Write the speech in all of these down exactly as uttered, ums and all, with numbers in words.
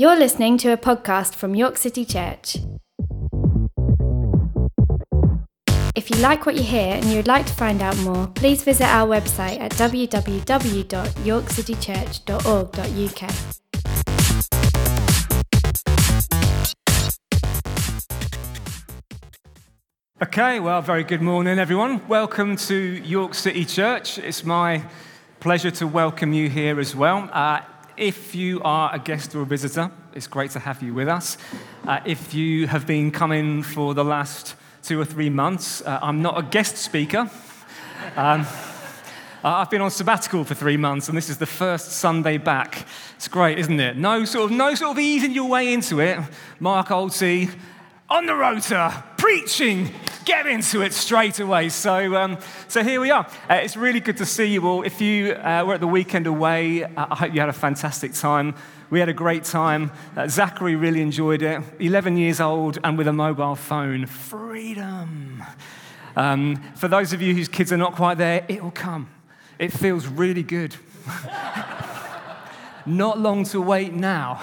You're listening to a podcast from York City Church. If you like what you hear and you'd like to find out more, please visit our website at w w w dot york city church dot org dot u k. Okay, well, very good morning, everyone. Welcome to York City Church. It's my pleasure to welcome you here as well. Uh, If you are a guest or a visitor, it's great to have you with us. Uh, if you have been coming for the last two or three months, uh, I'm not a guest speaker. Um, I've been on sabbatical for three months, and this is the first Sunday back. It's great, isn't it? No sort of, no sort of easing your way into it. Mark Oldsey, on the rota, preaching. Get into it straight away. So um, so here we are. Uh, it's really good to see you all. If you uh, were at the weekend away, uh, I hope you had a fantastic time. We had a great time. Uh, Zachary really enjoyed it. eleven years old and with a mobile phone. Freedom. Um, for those of you whose kids are not quite there, it will come. It feels really good. Not long to wait now.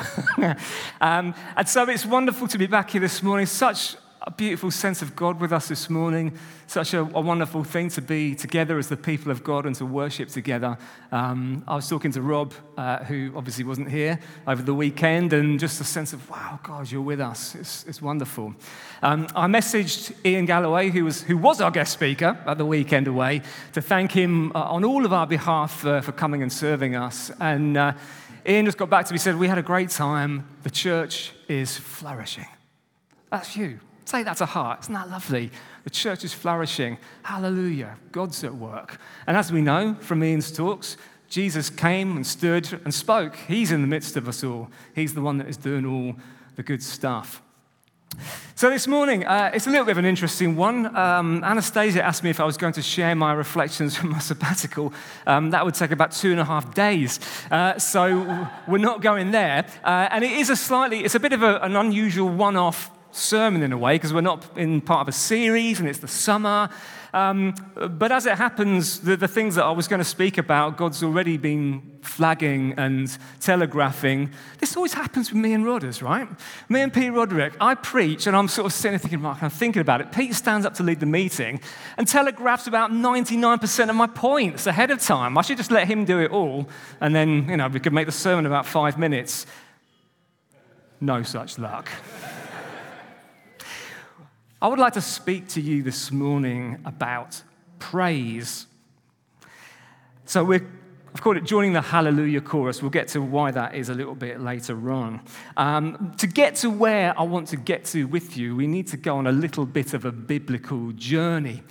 um, and so it's wonderful to be back here this morning. Such a beautiful sense of God with us this morning. Such a, a wonderful thing to be together as the people of God and to worship together. Um, I was talking to Rob, uh, who obviously wasn't here over the weekend, and just a sense of, wow, God, you're with us. It's, it's wonderful. Um, I messaged Ian Galloway, who was who was our guest speaker at the weekend away, to thank him uh, on all of our behalf uh, for coming and serving us. And uh, Ian just got back to me and said, we had a great time. The church is flourishing. That's you. Take that to heart. Isn't that lovely? The church is flourishing. Hallelujah. God's at work. And as we know from Ian's talks, Jesus came and stood and spoke. He's in the midst of us all. He's the one that is doing all the good stuff. So this morning, uh, it's a little bit of an interesting one. Um, Anastasia asked me if I was going to share my reflections from my sabbatical. Um, that would take about two and a half days. Uh, so we're not going there. Uh, and it is a slightly, it's a bit of a, an unusual one-off sermon in a way, because we're not in part of a series and it's the summer. Um, but as it happens, the, the things that I was going to speak about, God's already been flagging and telegraphing. This always happens with me and Rodders, right? Me and Pete Roderick, I preach and I'm sort of sitting there thinking, Mark, I'm thinking about it. Pete stands up to lead the meeting and telegraphs about ninety-nine percent of my points ahead of time. I should just let him do it all and then, you know, we could make the sermon about five minutes. No such luck. I would like to speak to you this morning about praise. So we're, I've called it joining the Hallelujah Chorus. We'll get to why that is a little bit later on. Um, to get to where I want to get to with you, we need to go on a little bit of a biblical journey.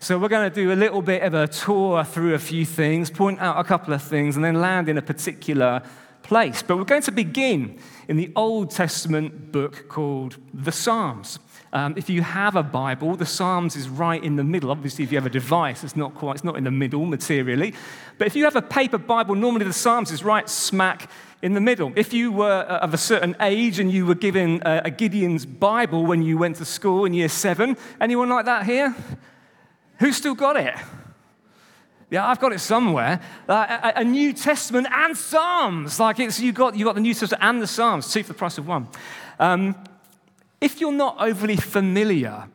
So we're going to do a little bit of a tour through a few things, point out a couple of things, and then land in a particular place. But we're going to begin in the Old Testament book called the Psalms. Um, if you have a Bible, the Psalms is right in the middle. Obviously, if you have a device, it's not quite, it's not in the middle materially. But if you have a paper Bible, normally the Psalms is right smack in the middle. If you were of a certain age and you were given a, a Gideon's Bible when you went to school in year seven, anyone like that here? Who's still got it? Yeah, I've got it somewhere. Uh, a, a New Testament and Psalms. Like it's you got you got the New Testament and the Psalms, two for the price of one. Um, If you're not overly familiar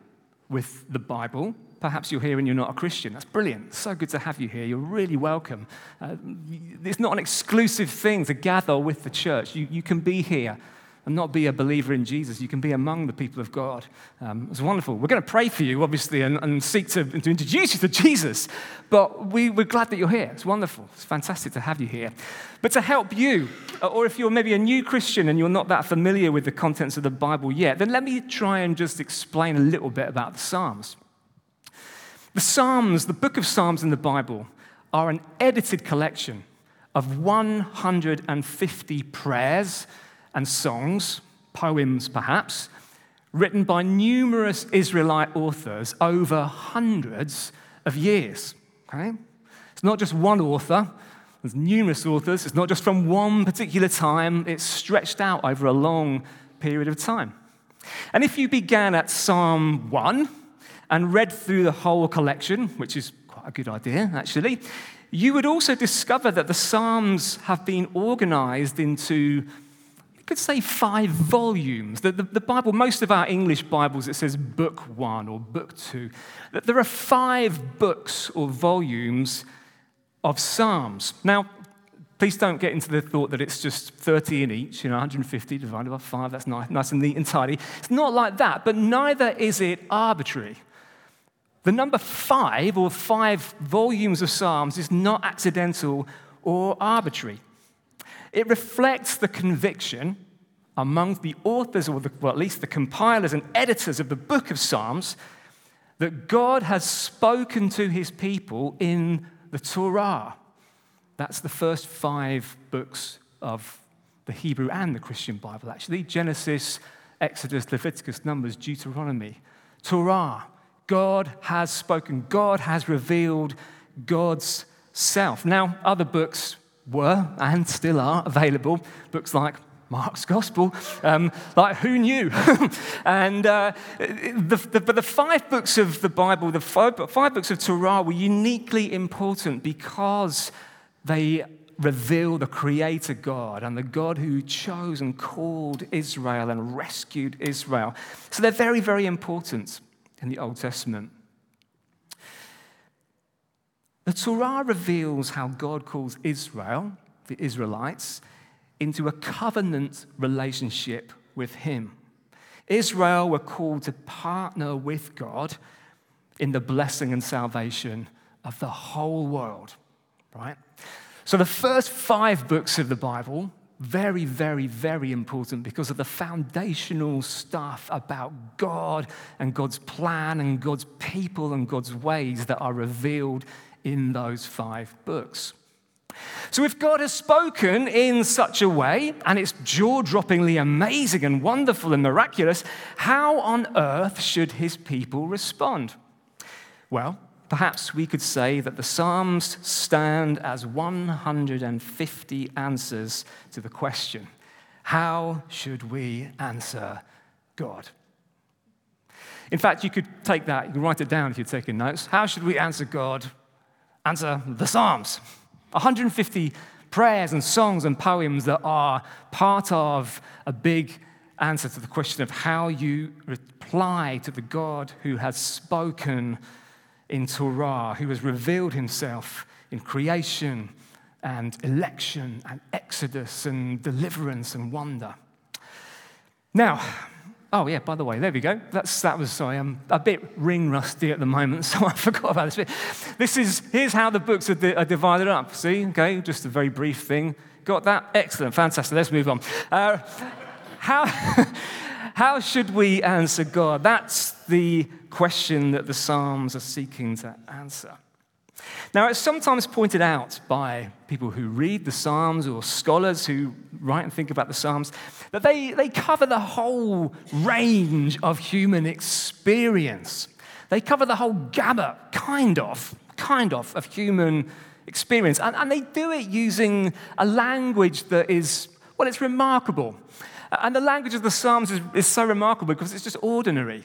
with the Bible, perhaps you're here and you're not a Christian. That's brilliant. So good to have you here. You're really welcome. Uh, it's not an exclusive thing to gather with the church. You, you can be here and not be a believer in Jesus. You can be among the people of God. Um, it's wonderful. We're going to pray for you, obviously, and, and seek to, to introduce you to Jesus. But we, we're glad that you're here. It's wonderful. It's fantastic to have you here. But to help you, or if you're maybe a new Christian and you're not that familiar with the contents of the Bible yet, then let me try and just explain a little bit about the Psalms. The Psalms, the book of Psalms in the Bible, are an edited collection of one hundred fifty prayers and songs, poems perhaps, written by numerous Israelite authors over hundreds of years. Okay? It's not just one author. There's numerous authors. It's not just from one particular time. It's stretched out over a long period of time. And if you began at Psalm one and read through the whole collection, which is quite a good idea, actually, you would also discover that the Psalms have been organized into could say five volumes. The, the, the Bible, most of our English Bibles, it says book one or book two. There are five books or volumes of Psalms. Now, please don't get into the thought that it's just thirty in each, you know, one hundred fifty divided by five, that's nice, nice and neat and tidy. It's not like that, but neither is it arbitrary. The number five or five volumes of Psalms is not accidental or arbitrary. It reflects the conviction among the authors, or the, well, at least the compilers and editors of the book of Psalms, that God has spoken to his people in the Torah. That's the first five books of the Hebrew and the Christian Bible, actually. Genesis, Exodus, Leviticus, Numbers, Deuteronomy, Torah. God has spoken. God has revealed God's self. Now, other books were and still are available. Books like Mark's Gospel, um, like Who Knew? and uh, the, the, but the five books of the Bible, the five, five books of Torah were uniquely important because they reveal the Creator God and the God who chose and called Israel and rescued Israel. So they're very, very important in the Old Testament. The Torah reveals how God calls Israel, the Israelites, into a covenant relationship with him. Israel were called to partner with God in the blessing and salvation of the whole world, right? So the first five books of the Bible, very, very, very important because of the foundational stuff about God and God's plan and God's people and God's ways that are revealed in those five books. So if God has spoken in such a way, and it's jaw-droppingly amazing and wonderful and miraculous, how on earth should his people respond? Well, perhaps we could say that the Psalms stand as one hundred fifty answers to the question, how should we answer God? In fact, you could take that, you can write it down if you're taking notes. How should we answer God? Answer the Psalms. one hundred fifty prayers and songs and poems that are part of a big answer to the question of how you reply to the God who has spoken in Torah, who has revealed himself in creation and election and exodus and deliverance and wonder. Now, oh yeah, by the way, there we go. That's, that was, sorry, I'm a bit ring rusty at the moment, so I forgot about this bit. This is, here's how the books are, di- are divided up. See, okay, just a very brief thing. Got that? Excellent, fantastic, let's move on. Uh, how, how should we answer God? That's the question that the Psalms are seeking to answer. Now, it's sometimes pointed out by people who read the Psalms or scholars who write and think about the Psalms that they, they cover the whole range of human experience. They cover the whole gamut, kind of, kind of, of human experience. And, and they do it using a language that is, well, it's remarkable. And the language of the Psalms is, is so remarkable because it's just ordinary.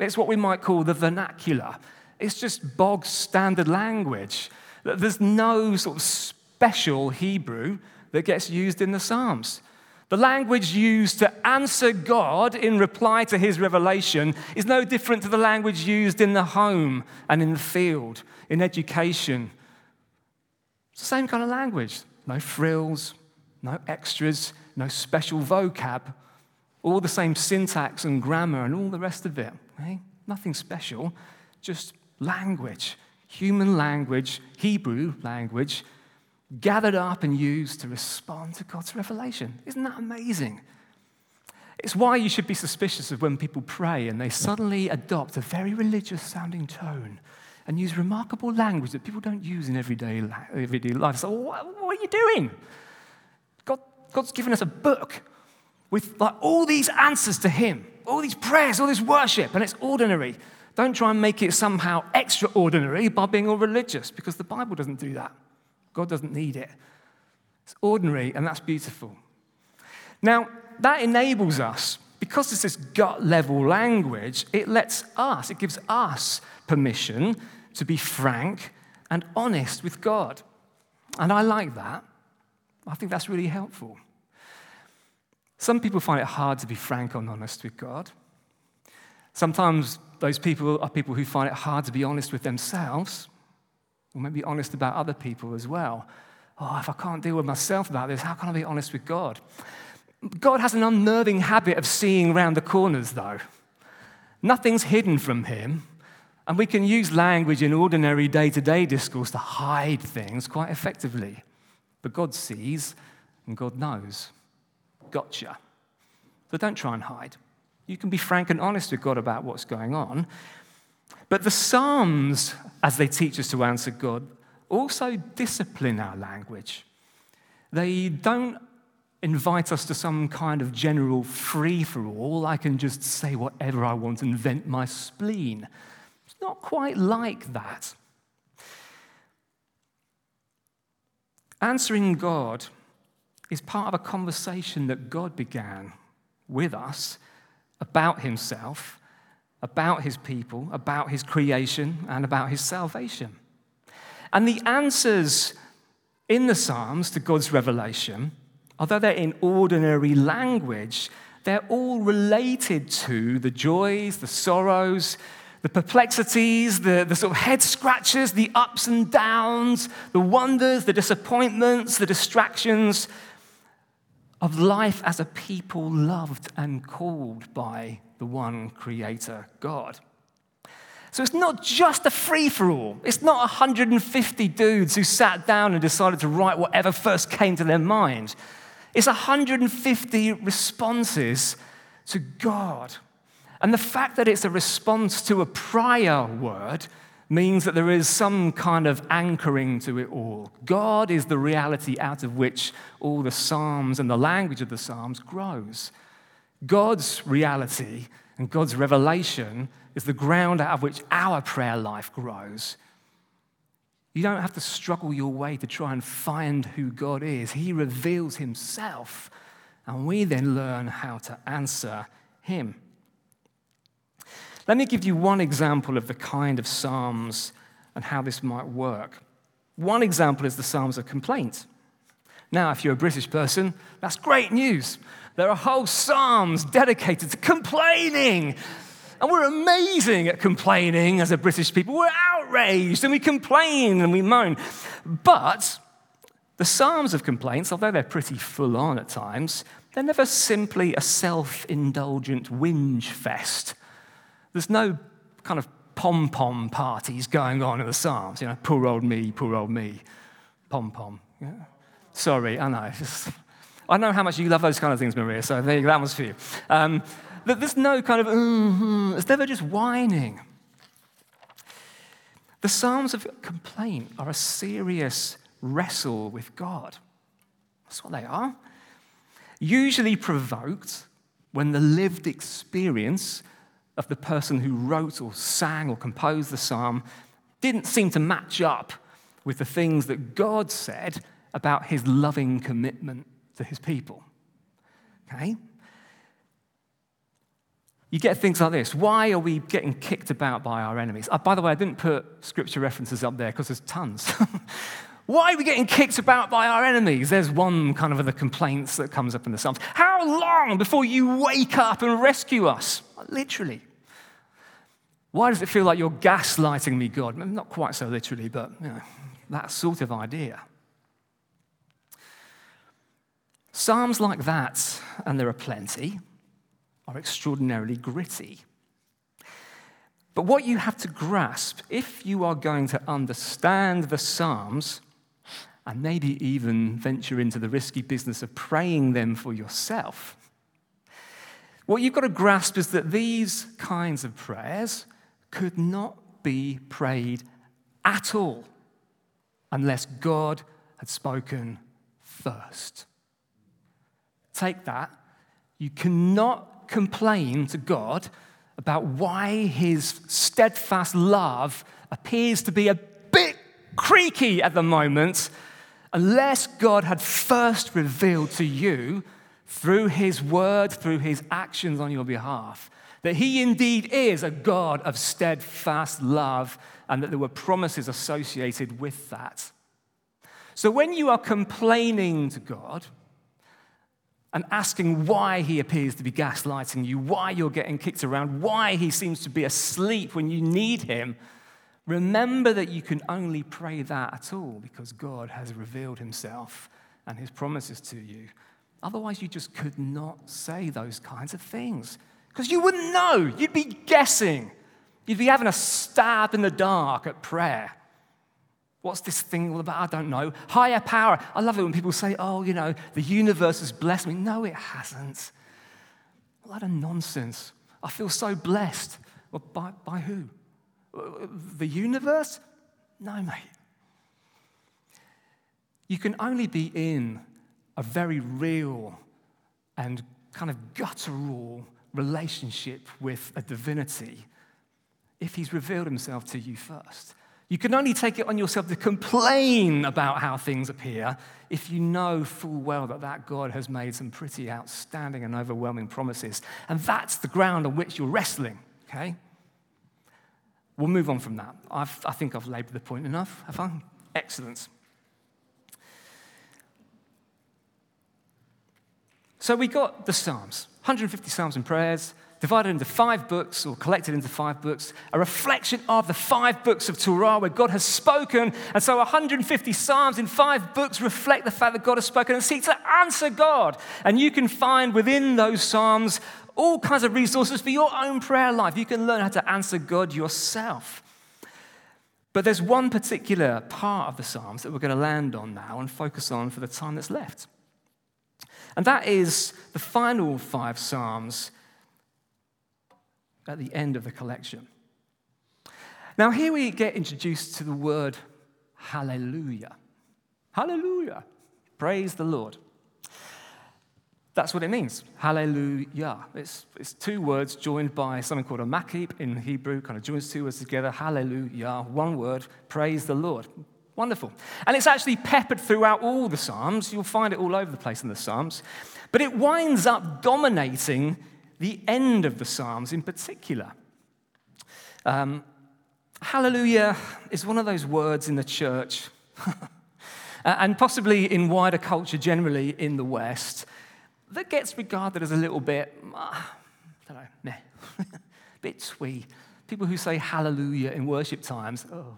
It's what we might call the vernacular. It's just bog standard language. There's no sort of special Hebrew that gets used in the Psalms. The language used to answer God in reply to his revelation is no different to the language used in the home and in the field, in education. It's the same kind of language. No frills, no extras, no special vocab, all the same syntax and grammar and all the rest of it. Eh? Nothing special, just language, human language, Hebrew language, gathered up and used to respond to God's revelation. Isn't that amazing? It's why you should be suspicious of when people pray and they suddenly adopt a very religious-sounding tone and use remarkable language that people don't use in everyday everyday life. So what, what are you doing? God, God's given us a book with like all these answers to him, all these prayers, all this worship, and it's ordinary. Don't try and make it somehow extraordinary by being all religious, because the Bible doesn't do that. God doesn't need it. It's ordinary, and that's beautiful. Now, that enables us, because it's this gut-level language, it lets us, it gives us permission to be frank and honest with God. And I like that. I think that's really helpful. Some people find it hard to be frank and honest with God. Sometimes those people are people who find it hard to be honest with themselves, or maybe honest about other people as well. Oh, if I can't deal with myself about this, how can I be honest with God? God has an unnerving habit of seeing round the corners, though. Nothing's hidden from him, and we can use language in ordinary day-to-day discourse to hide things quite effectively. But God sees and God knows. Gotcha. So don't try and hide. You can be frank and honest with God about what's going on. But the Psalms, as they teach us to answer God, also discipline our language. They don't invite us to some kind of general free-for-all. I can just say whatever I want and vent my spleen. It's not quite like that. Answering God is part of a conversation that God began with us about himself, about his people, about his creation, and about his salvation. And the answers in the Psalms to God's revelation, although they're in ordinary language, they're all related to the joys, the sorrows, the perplexities, the, the sort of head scratches, the ups and downs, the wonders, the disappointments, the distractions of life as a people loved and called by the one creator, God. So it's not just a free-for-all. It's not one hundred fifty dudes who sat down and decided to write whatever first came to their mind. It's one hundred fifty responses to God. And the fact that it's a response to a prior word means that there is some kind of anchoring to it all. God is the reality out of which all the Psalms and the language of the Psalms grows. God's reality and God's revelation is the ground out of which our prayer life grows. You don't have to struggle your way to try and find who God is. He reveals himself, and we then learn how to answer him. Let me give you one example of the kind of Psalms and how this might work. One example is the Psalms of complaint. Now, if you're a British person, that's great news. There are whole Psalms dedicated to complaining. And we're amazing at complaining as a British people. We're outraged and we complain and we moan. But the Psalms of complaints, although they're pretty full on at times, they're never simply a self-indulgent whinge fest. There's no kind of pom-pom parties going on in the Psalms. You know, poor old me, poor old me, pom-pom. Yeah. Sorry, I know. Just, I know how much you love those kind of things, Maria, so there you go, that one's for you. Um, there's no kind of, mm-hmm. It's never just whining. The Psalms of complaint are a serious wrestle with God. That's what they are. Usually provoked when the lived experience of the person who wrote or sang or composed the psalm didn't seem to match up with the things that God said about his loving commitment to his people. Okay? You get things like this. Why are we getting kicked about by our enemies? Oh, by the way, I didn't put scripture references up there because there's tons. Why are we getting kicked about by our enemies? There's one kind of of the complaints that comes up in the Psalms. How long before you wake up and rescue us? Literally. Why does it feel like you're gaslighting me, God? Not quite so literally, but you know, that sort of idea. Psalms like that, and there are plenty, are extraordinarily gritty. But what you have to grasp, if you are going to understand the Psalms, and maybe even venture into the risky business of praying them for yourself, what you've got to grasp is that these kinds of prayers could not be prayed at all unless God had spoken first. Take that. You cannot complain to God about why his steadfast love appears to be a bit creaky at the moment unless God had first revealed to you through his word, through his actions on your behalf, that he indeed is a God of steadfast love and that there were promises associated with that. So when you are complaining to God, and asking why he appears to be gaslighting you, why you're getting kicked around, why he seems to be asleep when you need him, remember that you can only pray that at all because God has revealed himself and his promises to you. Otherwise, you just could not say those kinds of things because you wouldn't know. You'd be guessing. You'd be having a stab in the dark at prayer. What's this thing all about? I don't know. Higher power. I love it when people say, oh, you know, the universe has blessed me. No, it hasn't. A lot of nonsense. I feel so blessed. Well, by, by who? The universe? No, mate. You can only be in a very real and kind of guttural relationship with a divinity if he's revealed himself to you first. You can only take it on yourself to complain about how things appear if you know full well that that God has made some pretty outstanding and overwhelming promises. And that's the ground on which you're wrestling, okay? We'll move on from that. I've, I think I've labored the point enough. Have I? Excellent. So we got the Psalms, one hundred fifty Psalms and prayers, divided into five books, or collected into five books, a reflection of the five books of Torah where God has spoken. And so one hundred fifty Psalms in five books reflect the fact that God has spoken and seek to answer God. And you can find within those Psalms all kinds of resources for your own prayer life. You can learn how to answer God yourself. But there's one particular part of the Psalms that we're going to land on now and focus on for the time that's left. And that is the final five Psalms at the end of the collection. Now, here we get introduced to the word hallelujah. Hallelujah. Praise the Lord. That's what it means, hallelujah. It's, it's two words joined by something called a makib in Hebrew, kind of joins two words together, hallelujah, one word, praise the Lord. Wonderful. And it's actually peppered throughout all the Psalms. You'll find it all over the place in the Psalms. But it winds up dominating the end of the Psalms in particular. Um, hallelujah is one of those words in the church, and possibly in wider culture generally in the West, that gets regarded as a little bit, uh, I don't know, meh, a bit twee. People who say hallelujah in worship times, oh,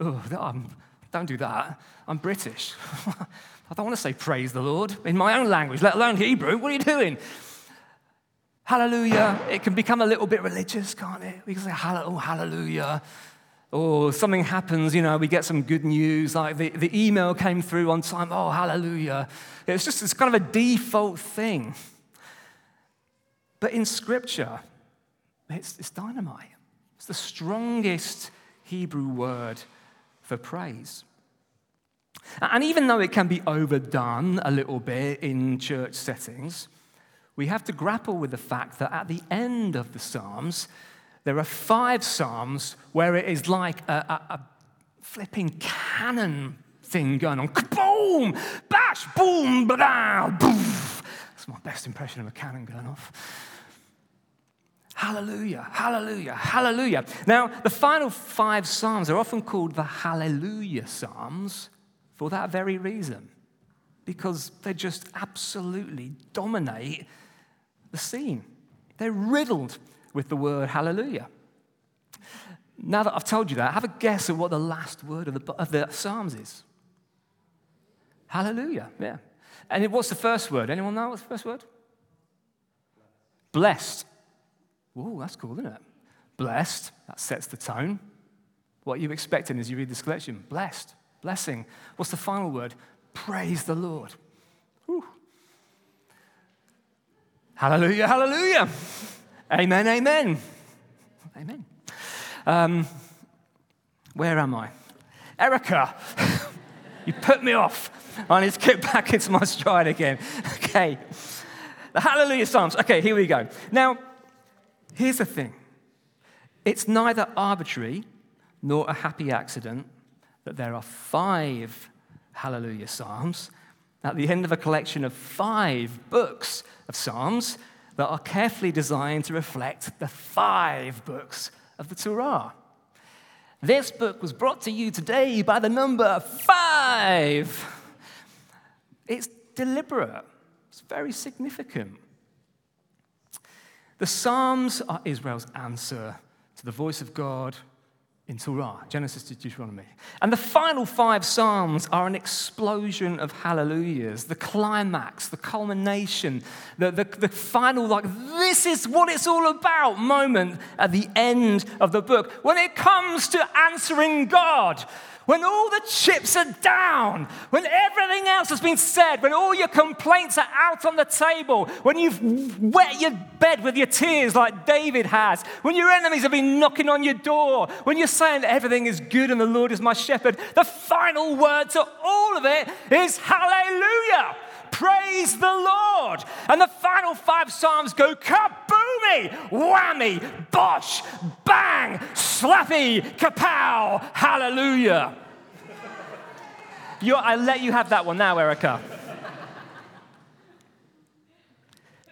oh I'm, don't do that. I'm British. I don't want to say praise the Lord in my own language, let alone Hebrew. What are you doing? Hallelujah, it can become a little bit religious, can't it? We can say, oh, hallelujah. Or something happens, you know, we get some good news, like the, the email came through on time, oh, hallelujah. It's just, it's kind of a default thing. But in Scripture, it's, it's dynamite. It's the strongest Hebrew word for praise. And even though it can be overdone a little bit in church settings, we have to grapple with the fact that at the end of the Psalms, there are five Psalms where it is like a, a, a flipping cannon thing going on. Kaboom! Bash! Boom! Ba-da! Boof! That's my best impression of a cannon going off. Hallelujah! Hallelujah! Hallelujah! Now, the final five Psalms are often called the Hallelujah Psalms for that very reason, because they just absolutely dominate the scene. They're riddled with the word hallelujah. Now that I've told you that, have a guess at what the last word of the, of the Psalms is. Hallelujah, yeah. And what's the first word? Anyone know what's the first word? Blessed. Ooh, that's cool, isn't it? Blessed, that sets the tone. What are you expecting as you read this collection? Blessed, blessing. What's the final word? Praise the Lord. Whew. Hallelujah, hallelujah. Amen, amen. Amen. Um, where am I? Erica, you put me off. I need to get back into my stride again. Okay. The Hallelujah Psalms. Okay, here we go. Now, here's the thing. It's neither arbitrary nor a happy accident that there are five Hallelujah Psalms at the end of a collection of five books of Psalms that are carefully designed to reflect the five books of the Torah. This book was brought to you today by the number five. It's deliberate. It's It's very significant. The Psalms are Israel's answer to the voice of God in Torah, Genesis to Deuteronomy. And the final five Psalms are an explosion of hallelujahs, the climax, the culmination, the, the, the final, like, this is what it's all about moment at the end of the book. When it comes to answering God, when all the chips are down, when everything else has been said, when all your complaints are out on the table, when you've wet your bed with your tears like David has, when your enemies have been knocking on your door, when you're saying everything is good and the Lord is my shepherd, the final word to all of it is hallelujah. Praise the Lord. And the final five Psalms go kaboomy, whammy, bosh, bang, slappy, kapow, hallelujah. You're, I let you have that one now, Erica.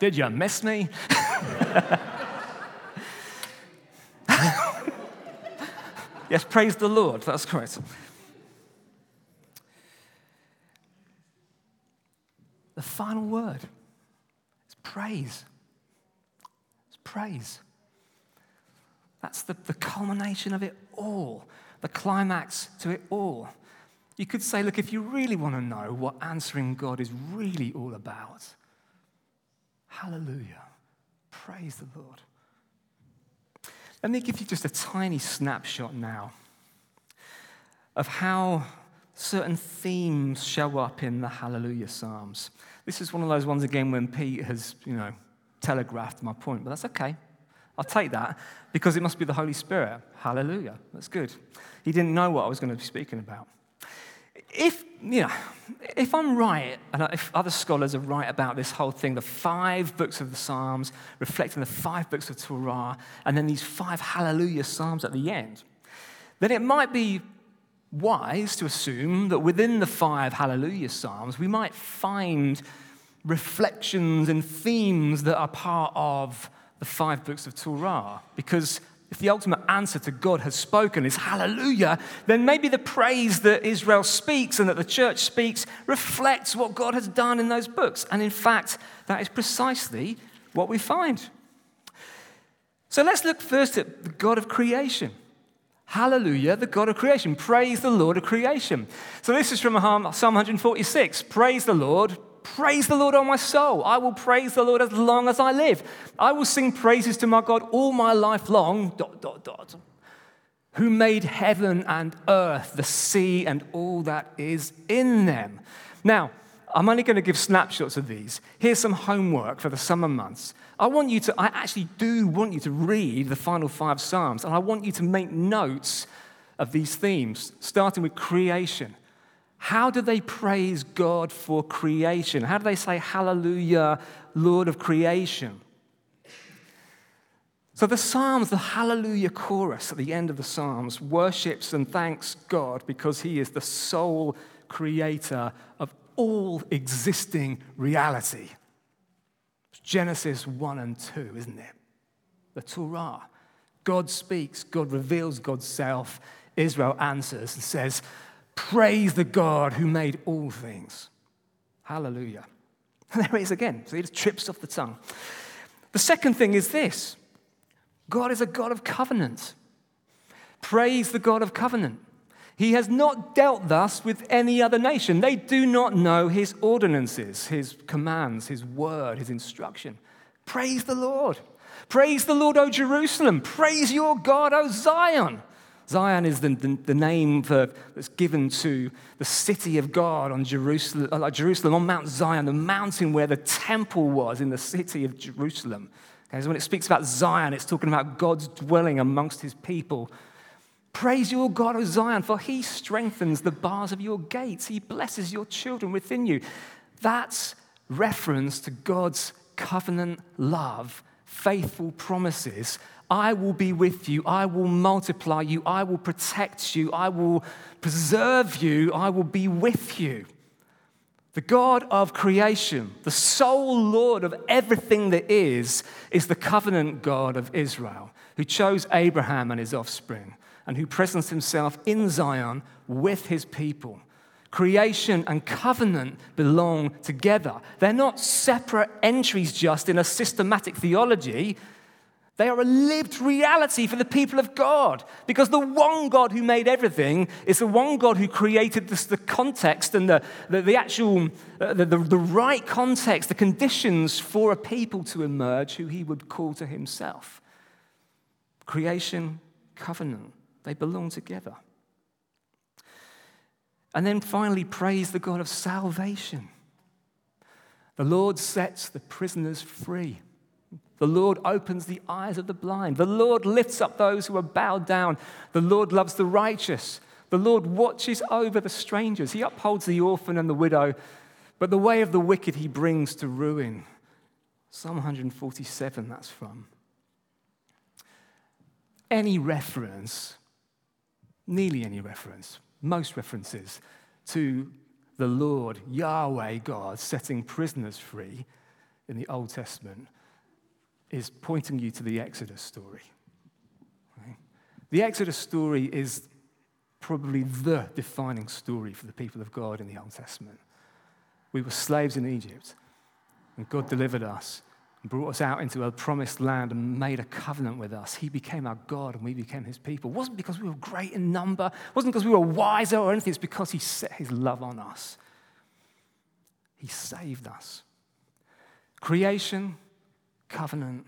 Did you miss me? Yes, praise the Lord. That's correct. The final word is praise. It's praise. That's the, the culmination of it all, the climax to it all. You could say, look, if you really want to know what answering God is really all about, hallelujah, praise the Lord. Let me give you just a tiny snapshot now of how certain themes show up in the Hallelujah Psalms. This is one of those ones again when Pete has, you know, telegraphed my point, but that's okay. I'll take that because it must be the Holy Spirit. Hallelujah. That's good. He didn't know what I was going to be speaking about. If, you know, if I'm right, and if other scholars are right about this whole thing, the five books of the Psalms reflecting the five books of Torah, and then these five Hallelujah Psalms at the end, then it might be wise to assume that within the five Hallelujah Psalms, we might find reflections and themes that are part of the five books of Torah. Because if the ultimate answer to God has spoken is hallelujah, then maybe the praise that Israel speaks and that the church speaks reflects what God has done in those books. And in fact, that is precisely what we find. So let's look first at the God of creation. Hallelujah, the God of creation. Praise the Lord of creation. So this is from Psalm one forty-six. Praise the Lord. Praise the Lord, O my soul. I will praise the Lord as long as I live. I will sing praises to my God all my life long, dot, dot, dot, who made heaven and earth, the sea, and all that is in them. Now, I'm only going to give snapshots of these. Here's some homework for the summer months. I want you to, I actually do want you to read the final five Psalms, and I want you to make notes of these themes, starting with creation. How do they praise God for creation? How do they say, hallelujah, Lord of creation? So the Psalms, the Hallelujah Chorus at the end of the Psalms, worships and thanks God because he is the sole creator of all existing reality. It's Genesis one and two, isn't it? The Torah. God speaks, God reveals God's self. Israel answers and says, praise the God who made all things. Hallelujah. And there it is again. So it just trips off the tongue. The second thing is this. God is a God of covenant. Praise the God of covenant. He has not dealt thus with any other nation. They do not know his ordinances, his commands, his word, his instruction. Praise the Lord. Praise the Lord, O Jerusalem. Praise your God, O Zion. Zion is the, the, the name for, that's given to the city of God on Jerusalem, uh, Jerusalem, on Mount Zion, the mountain where the temple was in the city of Jerusalem. Okay, so when it speaks about Zion, it's talking about God's dwelling amongst his people. Praise your God, O Zion, for he strengthens the bars of your gates. He blesses your children within you. That's reference to God's covenant love, faithful promises. I will be with you. I will multiply you. I will protect you. I will preserve you. I will be with you. The God of creation, the sole Lord of everything that is, is the covenant God of Israel, who chose Abraham and his offspring, and who presents himself in Zion with his people. Creation and covenant belong together. They're not separate entries just in a systematic theology. They are a lived reality for the people of God, because the one God who made everything is the one God who created this, the context and the, the, the actual, uh, the, the, the right context, the conditions for a people to emerge who he would call to himself. Creation, covenant, they belong together. And then finally, praise the God of salvation. The Lord sets the prisoners free. The Lord opens the eyes of the blind. The Lord lifts up those who are bowed down. The Lord loves the righteous. The Lord watches over the strangers. He upholds the orphan and the widow, but the way of the wicked he brings to ruin. Psalm one forty-seven, that's from. Any reference, nearly any reference, most references to the Lord, Yahweh God, setting prisoners free in the Old Testament is pointing you to the Exodus story. Right? The Exodus story is probably the defining story for the people of God in the Old Testament. We were slaves in Egypt, and God delivered us and brought us out into a promised land and made a covenant with us. He became our God, and we became his people. It wasn't because we were great in number. It wasn't because we were wiser or anything. It's because he set his love on us. He saved us. Creation, covenant,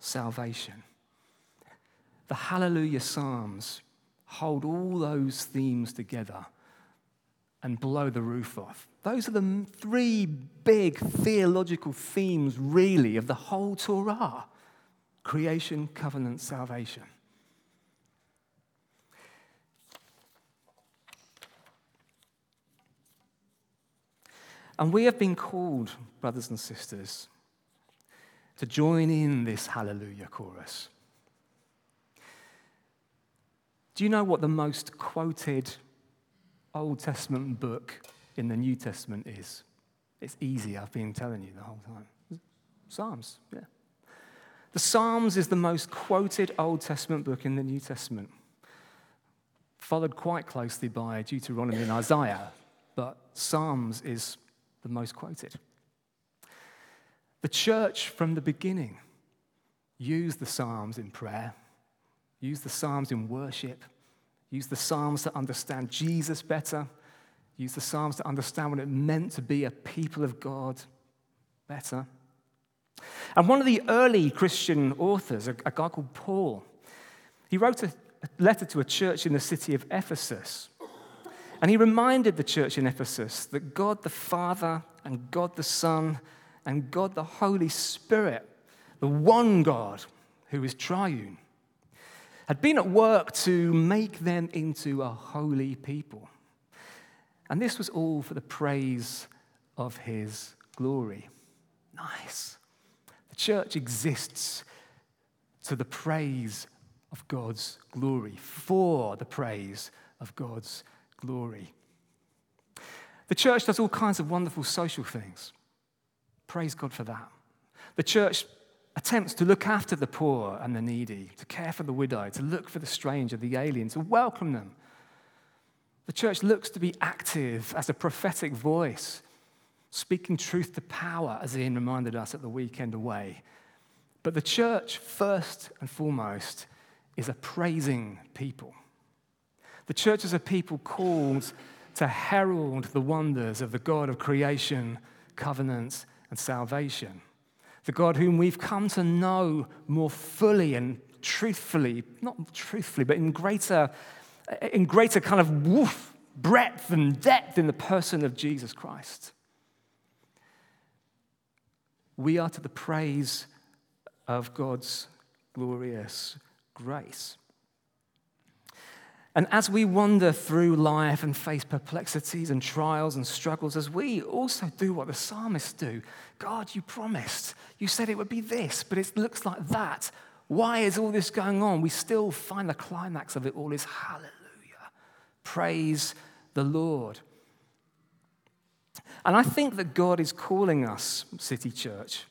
salvation. The Hallelujah Psalms hold all those themes together and blow the roof off. Those are the three big theological themes, really, of the whole Torah: creation, covenant, salvation. And we have been called, brothers and sisters, to join in this Hallelujah Chorus. Do you know what the most quoted Old Testament book in the New Testament is? It's easy, I've been telling you the whole time. Psalms, yeah. The Psalms is the most quoted Old Testament book in the New Testament, followed quite closely by Deuteronomy and Isaiah, but Psalms is the most quoted. The church from the beginning used the Psalms in prayer, used the Psalms in worship, used the Psalms to understand Jesus better, used the Psalms to understand what it meant to be a people of God better. And one of the early Christian authors, a guy called Paul, he wrote a letter to a church in the city of Ephesus. And he reminded the church in Ephesus that God the Father and God the Son and God the Holy Spirit, the one God who is triune, had been at work to make them into a holy people. And this was all for the praise of his glory. Nice. The church exists to the praise of God's glory, for the praise of God's glory. The church does all kinds of wonderful social things. Praise God for that. The church attempts to look after the poor and the needy, to care for the widow, to look for the stranger, the alien, to welcome them. The church looks to be active as a prophetic voice, speaking truth to power, as Ian reminded us at the weekend away. But the church, first and foremost, is a praising people. The church is a people called to herald the wonders of the God of creation, covenants, and salvation, the God whom we've come to know more fully and truthfully, not truthfully, but in greater in greater kind of woof, breadth and depth in the person of Jesus Christ. We are to the praise of God's glorious grace. And as we wander through life and face perplexities and trials and struggles, as we also do what the psalmists do, God, you promised, you said it would be this, but it looks like that. Why is all this going on? We still find the climax of it all is hallelujah. Praise the Lord. And I think that God is calling us, City Church,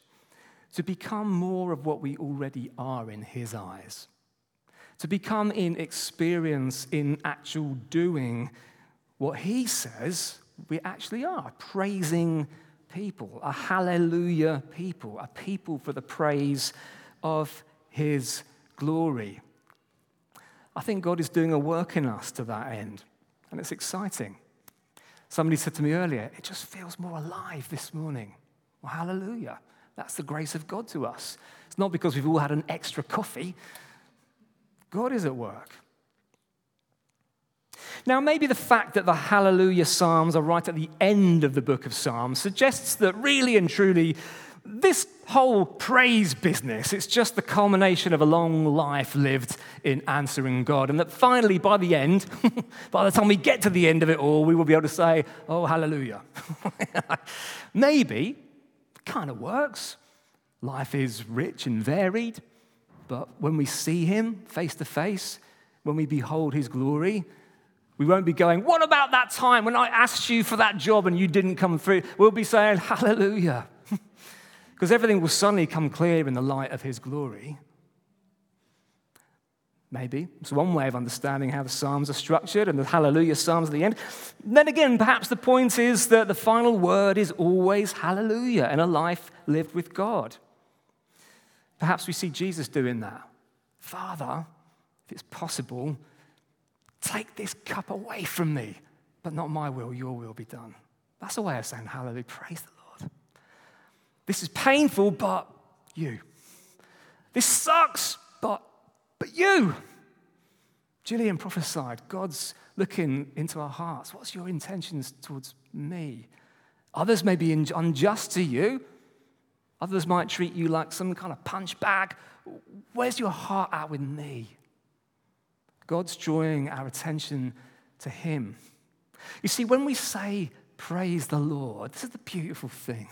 to become more of what we already are in his eyes. To become in experience, in actual doing, what he says we actually are, praising people, a hallelujah people, a people for the praise of his glory. I think God is doing a work in us to that end, and it's exciting. Somebody said to me earlier, it just feels more alive this morning. Well, hallelujah. That's the grace of God to us. It's not because we've all had an extra coffee. God is at work. Now, maybe the fact that the Hallelujah Psalms are right at the end of the book of Psalms suggests that really and truly, this whole praise business, it's just the culmination of a long life lived in answering God. And that finally, by the end, by the time we get to the end of it all, we will be able to say, oh, hallelujah. Maybe, it kind of works. Life is rich and varied. But when we see him face to face, when we behold his glory, we won't be going, what about that time when I asked you for that job and you didn't come through? We'll be saying, hallelujah. Because everything will suddenly come clear in the light of his glory. Maybe. It's one way of understanding how the Psalms are structured and the Hallelujah Psalms at the end. Then again, perhaps the point is that the final word is always hallelujah in a life lived with God. Perhaps we see Jesus doing that. Father, if it's possible, take this cup away from me, but not my will, your will be done. That's a way of saying hallelujah, praise the Lord. This is painful, but you. This sucks, but but you. Gillian prophesied, God's looking into our hearts. What's your intentions towards me? Others may be unjust to you. Others might treat you like some kind of punch bag. Where's your heart at with me? God's drawing our attention to him. You see, when we say, praise the Lord, this is the beautiful thing.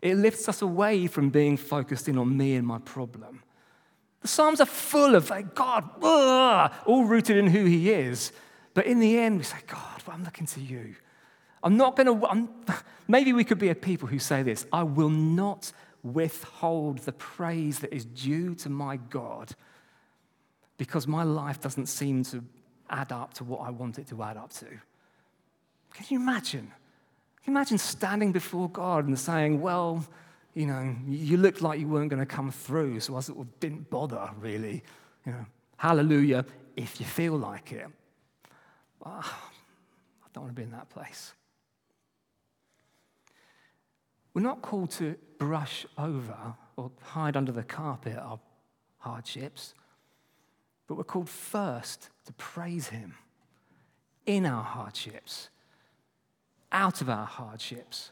It lifts us away from being focused in on me and my problem. The Psalms are full of, like, God, ugh, all rooted in who he is. But in the end, we say, God, well, I'm looking to you. I'm not going to, maybe we could be a people who say this, I will not withhold the praise that is due to my God, because my life doesn't seem to add up to what I want it to add up to. Can you imagine? Can you imagine standing before God and saying, well, you know, you looked like you weren't going to come through, so I sort of didn't bother, really. You know, hallelujah, if you feel like it. Well, I don't want to be in that place. We're not called to brush over or hide under the carpet our hardships. But we're called first to praise him in our hardships, out of our hardships,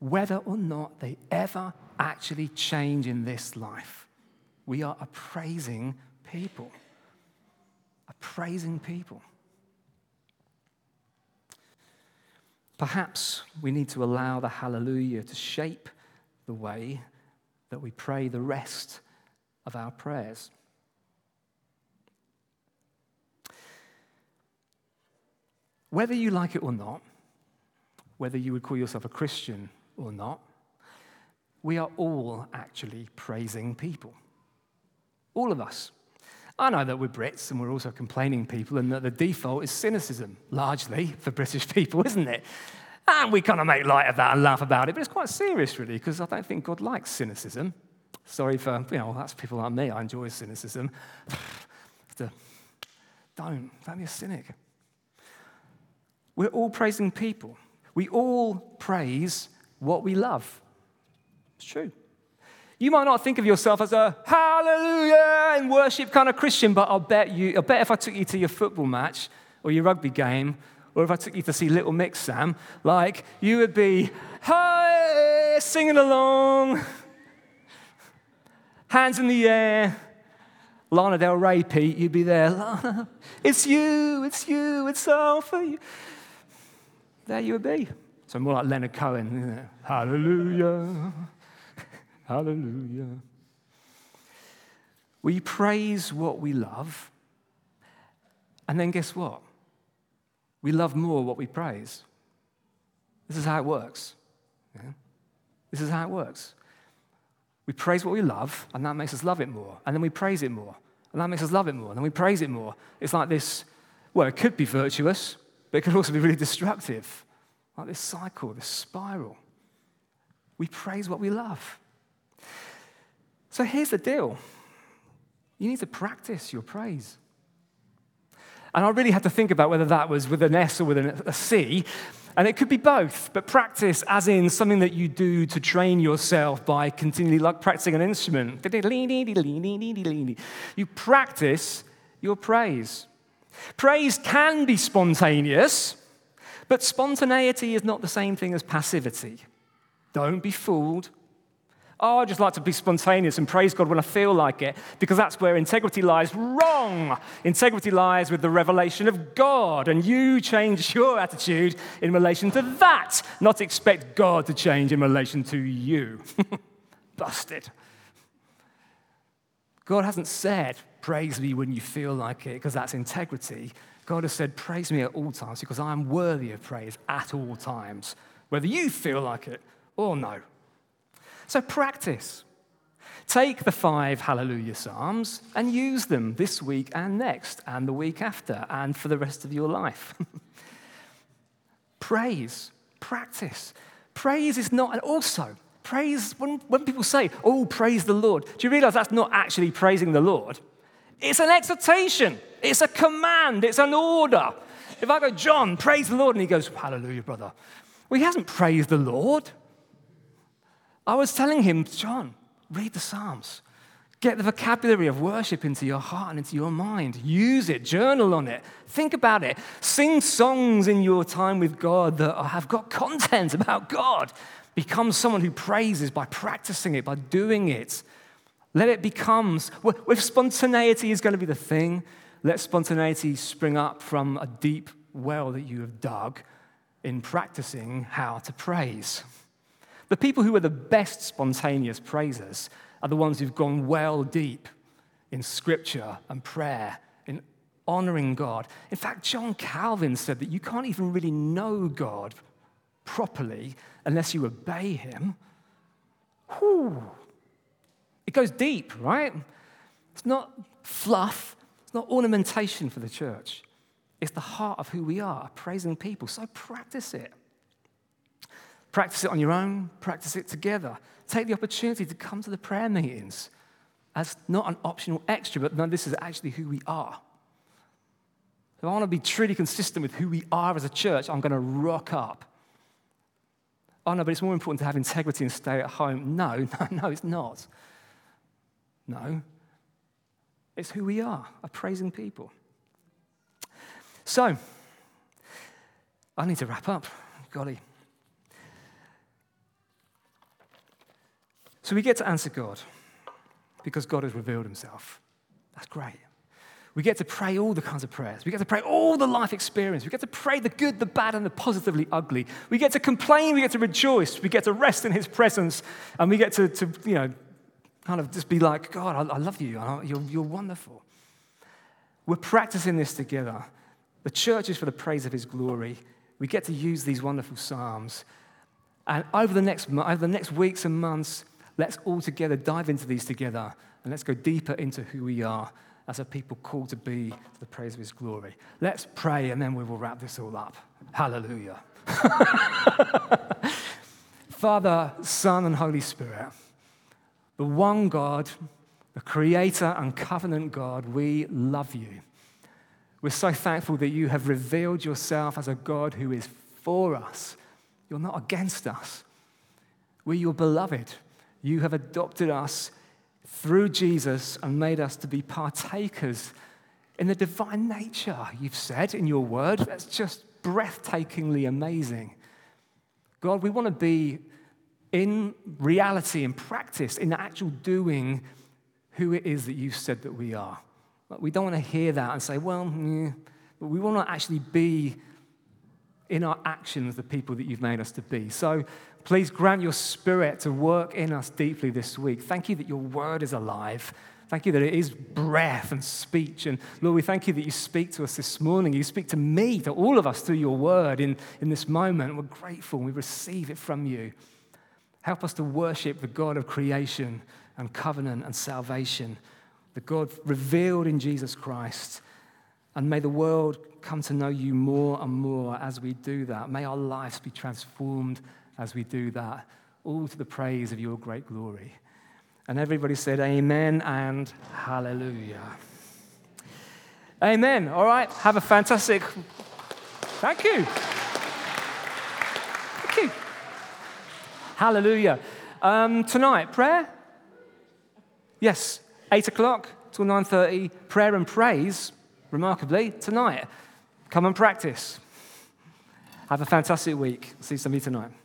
whether or not they ever actually change in this life. We are a praising people, a praising people. Perhaps we need to allow the hallelujah to shape the way that we pray the rest of our prayers. Whether you like it or not, whether you would call yourself a Christian or not, we are all actually praising people. All of us. I know that we're Brits and we're also complaining people, and that the default is cynicism, largely for British people, isn't it? And we kind of make light of that and laugh about it, but it's quite serious, really, because I don't think God likes cynicism. Sorry for, you know, that's people like me, I enjoy cynicism. Don't, don't be a cynic. We're all praising people. We all praise what we love. It's true. You might not think of yourself as a hallelujah and worship kind of Christian, but I'll bet you, I bet if I took you to your football match or your rugby game, or if I took you to see Little Mix, Sam, like, you would be hi, singing along, hands in the air. Lana Del Rey, Pete, you'd be there. Lana, it's you, it's you, it's all for you. There you would be. So more like Leonard Cohen, isn't it? Hallelujah, hallelujah. We praise what we love, and then guess what? We love more what we praise. This is how it works. Yeah? This is how it works. We praise what we love, and that makes us love it more. And then we praise it more, and that makes us love it more. And then we praise it more. It's like this, well, it could be virtuous. but it can also be really destructive, like this cycle, this spiral. We praise what we love. So here's the deal. You need to practice your praise. And I really had to think about whether that was with an S or with a C, and it could be both, but practice as in something that you do to train yourself by continually, like practicing an instrument. You practice your praise. Praise can be spontaneous, but spontaneity is not the same thing as passivity. Don't be fooled. Oh, I just like to be spontaneous and praise God when I feel like it, because that's where integrity lies. Wrong! Integrity lies with the revelation of God, and you change your attitude in relation to that, not expect God to change in relation to you. Busted. God hasn't said, praise me when you feel like it, because that's integrity. God has said, praise me at all times, because I am worthy of praise at all times, whether you feel like it or no. So practice. Take the five Hallelujah Psalms and use them this week and next and the week after and for the rest of your life. Praise. Practice. Praise is not, and also, praise, when, when people say, oh, praise the Lord, do you realize that's not actually praising the Lord? It's an exhortation. It's a command. It's an order. If I go, John, praise the Lord, and he goes, hallelujah, brother. Well, he hasn't praised the Lord. I was telling him, John, read the Psalms. Get the vocabulary of worship into your heart and into your mind. Use it. Journal on it. Think about it. Sing songs in your time with God that have got content about God. Become someone who praises by practicing it, by doing it. Let it become, if spontaneity is going to be the thing, let spontaneity spring up from a deep well that you have dug in practicing how to praise. The people who are the best spontaneous praisers are the ones who've gone well deep in scripture and prayer, in honoring God. In fact, John Calvin said that you can't even really know God properly unless you obey him. Whew. It goes deep, right? It's not fluff. It's not ornamentation for the church. It's the heart of who we are, praising people. So practice it. Practice it on your own, practice it together. Take the opportunity to come to the prayer meetings as not an optional extra, but no, this is actually who we are. If I want to be truly consistent with who we are as a church, I'm going to rock up. Oh, no, but it's more important to have integrity and stay at home. No, no, no, it's not. No. It's who we are, a praising people. So, I need to wrap up. Golly. So we get to answer God because God has revealed himself. That's great. We get to pray all the kinds of prayers. We get to pray all the life experience. We get to pray the good, the bad, and the positively ugly. We get to complain. We get to rejoice. We get to rest in his presence. And we get to, to you know, kind of just be like, God, I, I love you. I, you're, you're wonderful. We're practicing this together. The church is for the praise of his glory. We get to use these wonderful psalms. And over the next, over the next weeks and months, let's all together dive into these together, and let's go deeper into who we are as a people called to be to the praise of his glory. Let's pray, and then we will wrap this all up. Hallelujah. Father, Son, and Holy Spirit, the one God, the Creator and covenant God, we love you. We're so thankful that you have revealed yourself as a God who is for us. You're not against us. We're your beloved. You have adopted us through Jesus and made us to be partakers in the divine nature, you've said in your word. That's just breathtakingly amazing. God, we want to be in reality, in practice, in the actual doing, who it is that you've said that we are. We don't want to hear that and say, well, yeah, but we want to actually be in our actions the people that you've made us to be. So please grant your spirit to work in us deeply this week. Thank you that your word is alive. Thank you that it is breath and speech. And Lord, we thank you that you speak to us this morning. You speak to me, to all of us through your word in, in this moment. We're grateful. We receive it from you. Help us to worship the God of creation and covenant and salvation, the God revealed in Jesus Christ, And may the world come to know you more and more as we do that. May our lives be transformed as we do that, all to the praise of your great glory. And everybody said amen and hallelujah. Amen. All right. Have a fantastic... Thank you. Thank you. Hallelujah. Um, tonight, prayer? Yes. eight o'clock till nine thirty. Prayer and praise. Remarkably, tonight. Come and practice. Have a fantastic week. See somebody tonight.